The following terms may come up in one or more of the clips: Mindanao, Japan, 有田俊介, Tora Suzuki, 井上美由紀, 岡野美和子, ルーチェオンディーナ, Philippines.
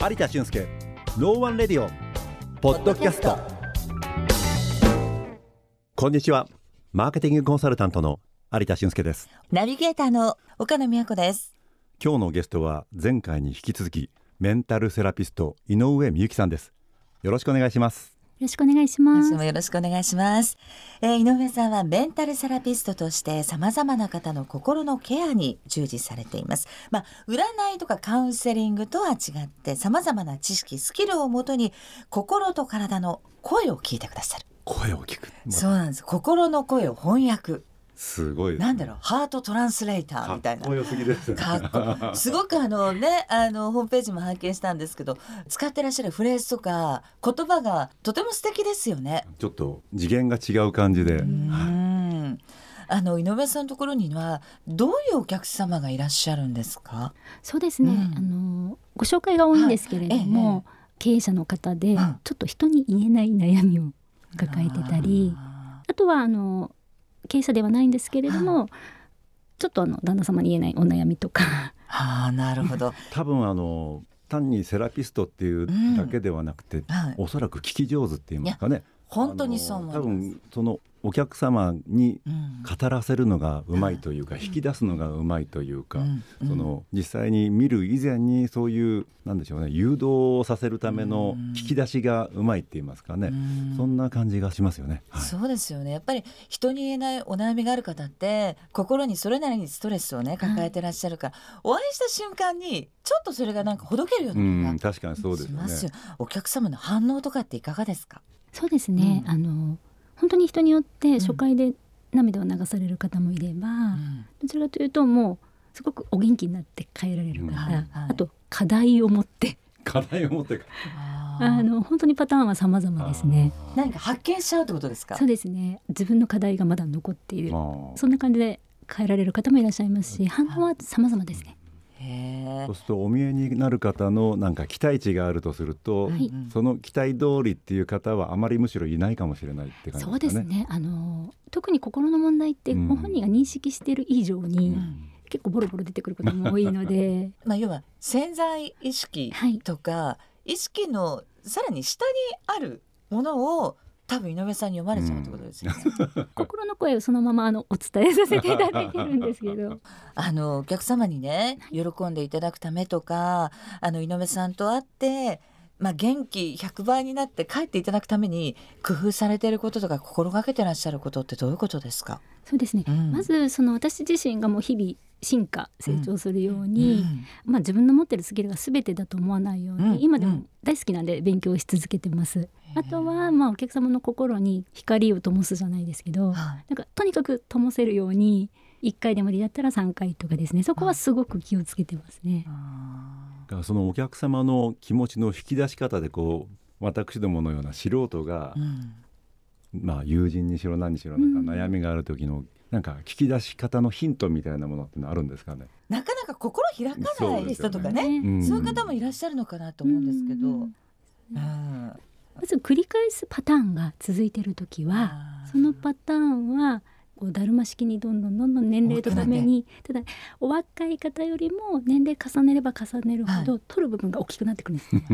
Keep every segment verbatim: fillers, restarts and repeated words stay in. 有田俊介ノーワンレディオポッドキャスト。こんにちは、マーケティングコンサルタントの有田俊介です。ナビゲーターの岡野美和子です。今日のゲストは前回に引き続きメンタルセラピスト井上美由紀さんです。よろしくお願いします。よろしくお願いします。よろしくお願いします。えー、井上さんはメンタルセラピストとして様々な方の心のケアに従事されています。まあ、占いとかカウンセリングとは違って様々な知識、スキルをもとに心と体の声を聞いてくださる。声を聞く。そうなんです。心の声を翻訳。すごいですね。なんだろう、ハートトランスレーターみたいな。かっこよすぎですね。かっこすごくあのねあのホームページも拝見したんですけど、使ってらっしゃるフレーズとか言葉がとても素敵ですよね。ちょっと次元が違う感じで。うん、はい、あの井上さんのところにはどういうお客様がいらっしゃるんですか？そうですね、うん、あのご紹介が多いんですけれども、はい、ええ、経営者の方で、うん、ちょっと人に言えない悩みを抱えてたり、 あ, あとはあの経営者ではないんですけれども、はあ、ちょっとあの旦那様に言えないお悩みとか、はあ、なるほど。多分あの単にセラピストっていうだけではなくて、うん、はい、おそらく聞き上手って言いますかね。本当にそう思います。多分そのお客様に語らせるのがうまいというか、うん、引き出すのがうまいというか、うん、その実際に見る以前にそういうなんでしょうね、誘導をさせるための引き出しがうまいって言いますかね、うん、そんな感じがしますよね、はい、そうですよね。やっぱり人に言えないお悩みがある方って心にそれなりにストレスをね抱えてらっしゃるから、うん、お会いした瞬間にちょっとそれがなんかほどけるような、うんうん、確かにそうですよね。しますよ。お客様の反応とかっていかがですか？そうですね、うん、あの本当に人によって初回で涙を流される方もいれば、うん、どちらかというともうすごくお元気になって帰られる方、うん、はいはい、あと課題を持って課題を持ってあの本当にパターンは様々ですね。何か発見しちゃうってことですか？そうですね、自分の課題がまだ残っている、そんな感じで帰られる方もいらっしゃいますし、反応は様々ですね。へ、そうするとお見えになる方のなんか期待値があるとすると、はい、その期待通りっていう方はあまりむしろいないかもしれないって感じですかね。そうですね、あの特に心の問題ってご本人が認識している以上に、うん、結構ボロボロ出てくることも多いのでまあ要は潜在意識とか、はい、意識のさらに下にあるものを多分井上さんに読まれちゃうってことですよね、うん、心の声をそのままあのお伝えさせていただいてるんですけどあのお客様にね喜んでいただくためとか、あの井上さんと会って、まあ、元気ひゃくばいになって帰っていただくために工夫されていることとか心がけてらっしゃることってどういうことですか？そうですね、うん、まずその私自身がもう日々進化成長するように、うん、まあ、自分の持ってるスキルが全てだと思わないように、うん、今でも大好きなんで勉強し続けてます、うん、あとはまあお客様の心に光を灯すじゃないですけど、はい、なんかとにかく灯せるようにいっかいでもいいだったらさんかいとかですね、そこはすごく気をつけてますね、はい、そのお客様の気持ちの引き出し方でこう私どものような素人が、うん、まあ、友人にしろ何にしろなんか悩みがある時の、うん、なんか聞き出し方のヒントみたいなものってのあるんですかね？なかなか心開かない人とか ね, そ う, ね、うん、そういう方もいらっしゃるのかなと思うんですけど、うん、あ、まず繰り返すパターンが続いているときはそのパターンはこうだるま式にどんどんどんどん年齢とともに、ただお若い方よりも年齢重ねれば重ねるほど、はい、取る部分が大きくなってくるんですね。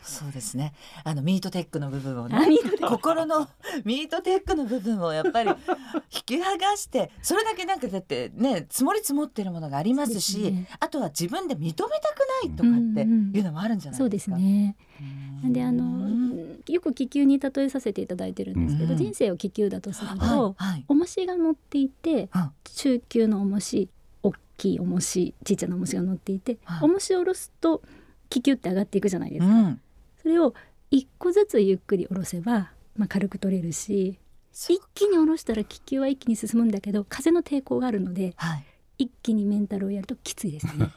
そうですね、あのミートテックの部分をね、心のミートテックの部分をやっぱり引き剥がして、それだけなんかだってね積もり積もってるものがありますし、す、ね、あとは自分で認めたくないとかっていうのもあるんじゃないですか？うんうん、そうですね。なんであのよく気球に例えさせていただいてるんですけど、うん、人生を気球だとすると、はいはい、重しが乗っていて、うん、中級の重し、大きい重し、ちっちゃな重しが乗っていて、うん、重しを下ろすと気球って上がっていくじゃないですか、うん、それを一個ずつゆっくり下ろせば、まあ、軽く取れるし、一気に下ろしたら気球は一気に進むんだけど風の抵抗があるので、はい、一気にメンタルをやるときついですね。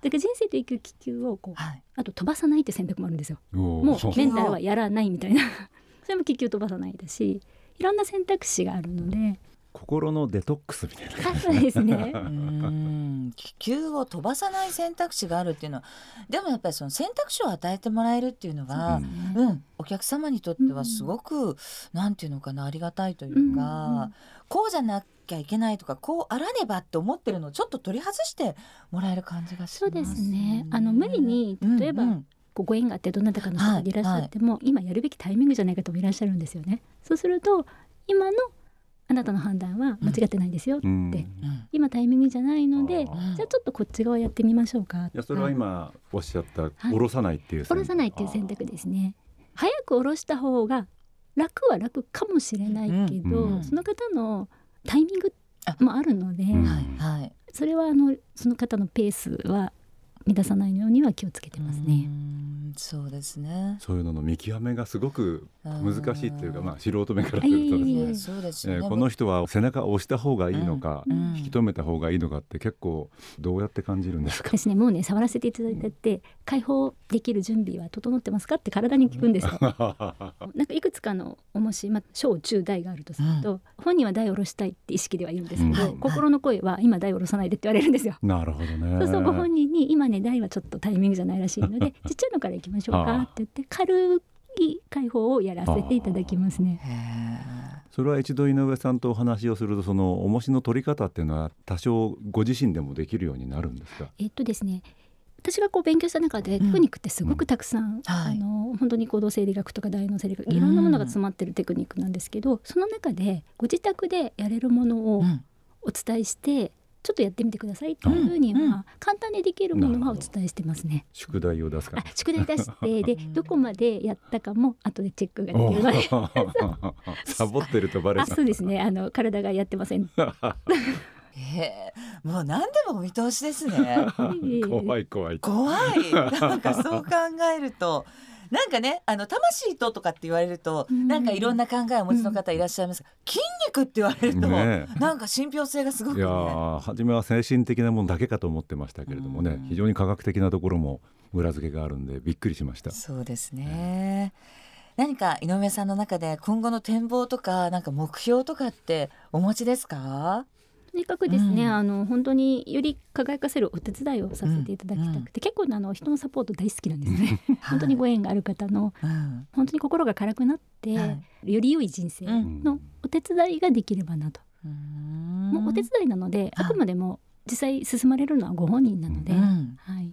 だから人生と生きる気球をこう、はい、あと飛ばさないって選択もあるんですよ。もうメンタルはやらないみたいなそれも気球飛ばさないだし、いろんな選択肢があるので心のデトックスみたいな、ね、そうですねうーん、気球を飛ばさない選択肢があるっていうのは、でもやっぱりその選択肢を与えてもらえるっていうのは、う、うん、お客様にとってはすごく、うん、なんていうのかな、ありがたいというか、うんうん、こうじゃなくきゃいけないとか、こうあらねばって思ってるのをちょっと取り外してもらえる感じがします。そうですね、あの無理に例えば、うんうん、こうご縁があってどなたかの方がいらっしゃっても、はいはい、今やるべきタイミングじゃないかともいらっしゃるんですよね。そうすると今のあなたの判断は間違ってないですよって、うん、今タイミングじゃないので、うん、じゃあちょっとこっち側やってみましょうか。いやそれは今おっしゃった、はい、下ろさないっていう下ろさないっていう選択ですね。早く下ろした方が楽は楽かもしれないけど、うんうん、その方のタイミングもあるので、うんはい、それはあのその方のペースは乱さないようには気をつけてますね。うんそうですね。そういうのの見極めがすごく難しいっていうか、まあ、素人目からするとですね、ですね、えー、この人は背中を押した方がいいのか、うん、引き止めた方がいいのかって結構どうやって感じるんですか。ですね、もうね触らせていただいてって解放できる準備は整ってますかって体に聞くんですよ、ね、なんかいくつかの重し、まあ、小中大があるとすると、うん、本人は台を下ろしたいって意識ではいるんですけど、うん、心の声は今台を下ろさないでって言われるんですよ。なるほどね。そうそう、ご本人に今ね台はちょっとタイミングじゃないらしいのでちっちゃいのから行きましょうかって言って軽い解放をやらせていただきますね。へそれは一度井上さんとお話をするとその重しの取り方っていうのは多少ご自身でもできるようになるんですか。えっとですね私がこう勉強した中でテクニックってすごくたくさん、うんうんはい、あの本当に行動生理学とか大脳生理学いろんなものが詰まってるテクニックなんですけど、うん、その中でご自宅でやれるものをお伝えして、うんちょっとやってみてくださいというふうには簡単にできるものはお伝えしてますね。宿題を出すからあ宿題出してでどこまでやったかも後でチェックができるまでサボってるとバレちゃう。そうですねあの体がやってませんえー、もう何でもお見通しですね怖い怖い怖いなんかそう考えるとなんかねあの魂ととかって言われると、うん、なんかいろんな考えをお持ちの方いらっしゃいますが、うん、筋肉って言われると、ね、なんか信憑性がすごくねいや初めは精神的なものだけかと思ってましたけれどもね、うん、非常に科学的なところも裏付けがあるんでびっくりしました。そうですね、うん、何か井上さんの中で今後の展望とかなんか目標とかってお持ちですか。とにかくですね、うん、あの本当により輝かせるお手伝いをさせていただきたくて、うんうん、結構あの人のサポート大好きなんですね本当にご縁がある方の、うん、本当に心が軽くなって、はい、より良い人生のお手伝いができればなと、うん、もうお手伝いなのであくまでも実際進まれるのはご本人なので、うんはい、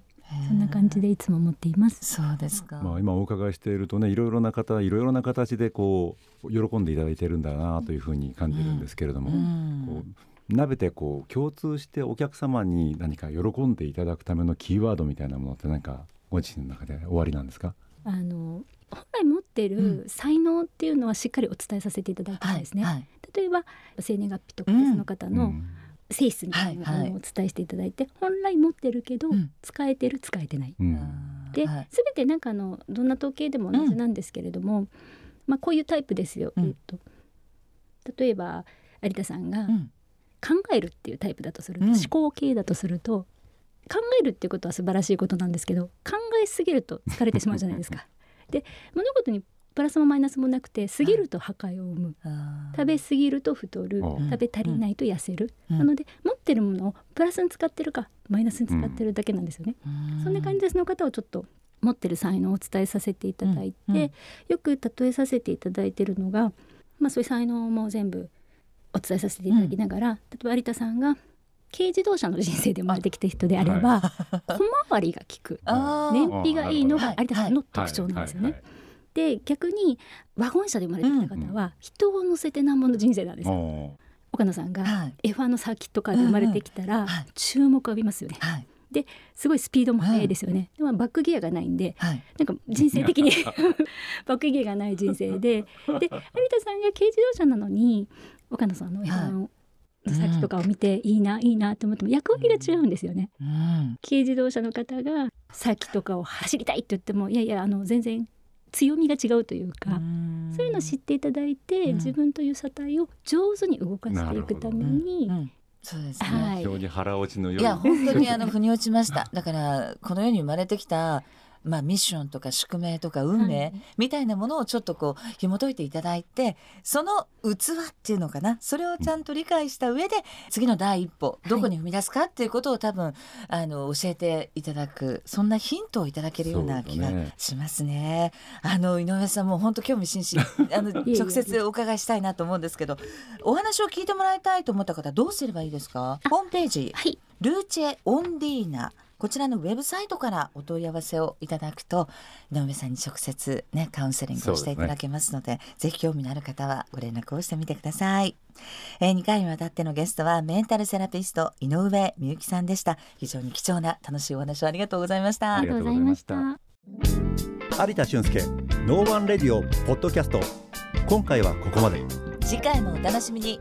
そんな感じでいつも思っています。そうですか、まあ、今お伺いしているとねいろいろな方いろいろな形でこう喜んでいただいているんだなというふうに感じるんですけれども、うんうん、こう鍋でこう共通してお客様に何か喜んでいただくためのキーワードみたいなものって何かご自身の中で終わりなんですか。あの本来持ってる才能っていうのはしっかりお伝えさせていただいたんですね、うんはいはい、例えば生年月日とかその方の性質みたいなものをお伝えしていただいて、うんはいはい、本来持ってるけど使えてる使えてない、うん、で、はい、全てなんかあのどんな統計でも同じなんですけれども、うんまあ、こういうタイプですよ、うんえっと、例えば有田さんが、うん考えるっていうタイプだとすると、うん、思考系だとすると考えるっていうことは素晴らしいことなんですけど考えすぎると疲れてしまうじゃないですかで物事にプラスもマイナスもなくて過ぎると破壊を生む食べ過ぎると太る食べ足りないと痩せる、うん、なので持ってるものをプラスに使ってるかマイナスに使ってるだけなんですよね、うん、そんな感じでその方をちょっと持ってる才能をお伝えさせていただいて、うんうん、よく例えさせていただいてるのが、まあ、そういう才能も全部お伝えさせていただきながら、うん、例えば有田さんが軽自動車の人生で生まれてきた人であれば、はい、小回りが利く燃費がいいのが有田さんの特徴なんですよね、はいはいはいはい、で逆にワゴン車で生まれてきた方は、うん、人を乗せてなんぼの人生なんですよ、うん、岡野さんが エフワン のサーキットカーで生まれてきたら注目を浴びますよね、はい、ですごいスピードも速いですよね、うん、でもバックギアがないんで、はい、なんか人生的にバックギアがない人生 で, で有田さんが軽自動車なのに岡野さんのエフワンの先とかを見ていいな、はい、いいなと思っても役割が違うんですよね、うんうん、軽自動車の方が先とかを走りたいって言ってもいやいやあの全然強みが違うというか、うん、そういうのを知っていただいて、うん、自分という車体を上手に動かしていくために、うんうん、そうですね、はい、非常に腹落ちのようにいや本当にあの腑に落ちましただからこの世に生まれてきたまあ、ミッションとか宿命とか運命みたいなものをちょっとこう紐解いていただいてその器っていうのかなそれをちゃんと理解した上で次の第一歩どこに踏み出すかっていうことを多分あの教えていただくそんなヒントをいただけるような気がしますね。あの井上さんも本当興味津々あの直接お伺いしたいなと思うんですけどお話を聞いてもらいたいと思った方どうすればいいですか。ホームページ、はい、ルーチェオンディーナこちらのウェブサイトからお問い合わせをいただくと井上さんに直接、ね、カウンセリングをしていただけますの で, です、ね、ぜひ興味のある方はご連絡をしてみてください。えー、にかいにわたってのゲストはメンタルセラピスト井上美由紀さんでした。非常に貴重な楽しいお話をありがとうございました。ありがとうございました。有田俊介ノーワンレディオポッドキャスト、今回はここまで。次回もお楽しみに。